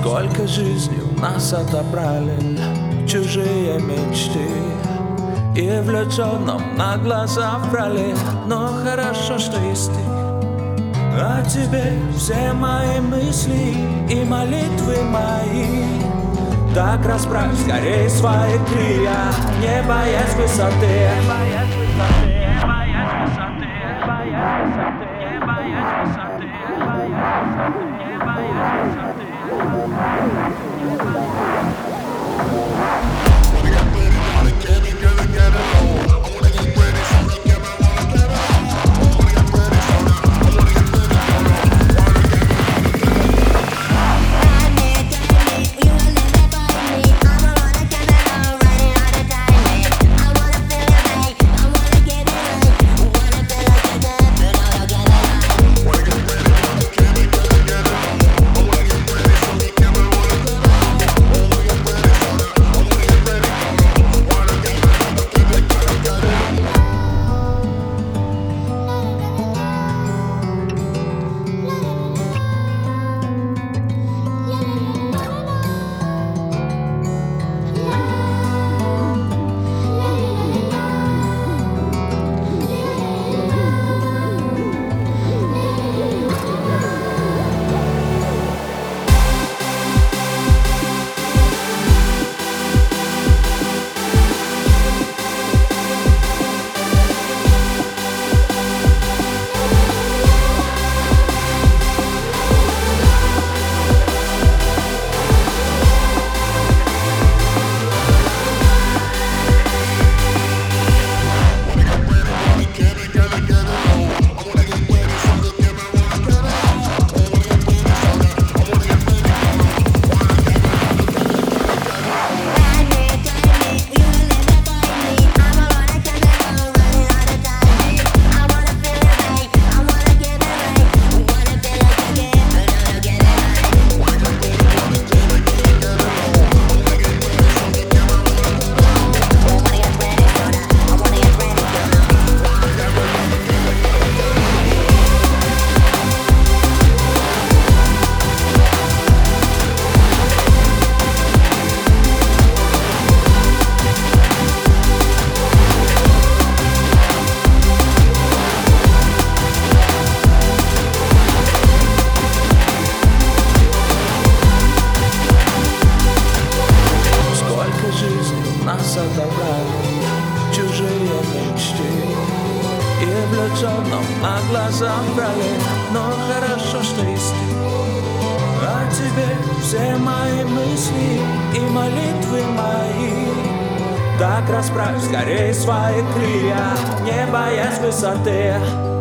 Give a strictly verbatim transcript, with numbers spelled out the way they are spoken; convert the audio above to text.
Сколько жизней у нас отобрали чужие мечты и в лицо нам на глаза врали. Но хорошо, что есть ты. О тебе все мои мысли и молитвы мои. Так расправь скорее свои крылья, не боясь высоты. Нам на глаза брали, но хорошо, что есть ты. О тебе все мои мысли и молитвы мои. Так расправь скорее свои крылья, не боясь высоты.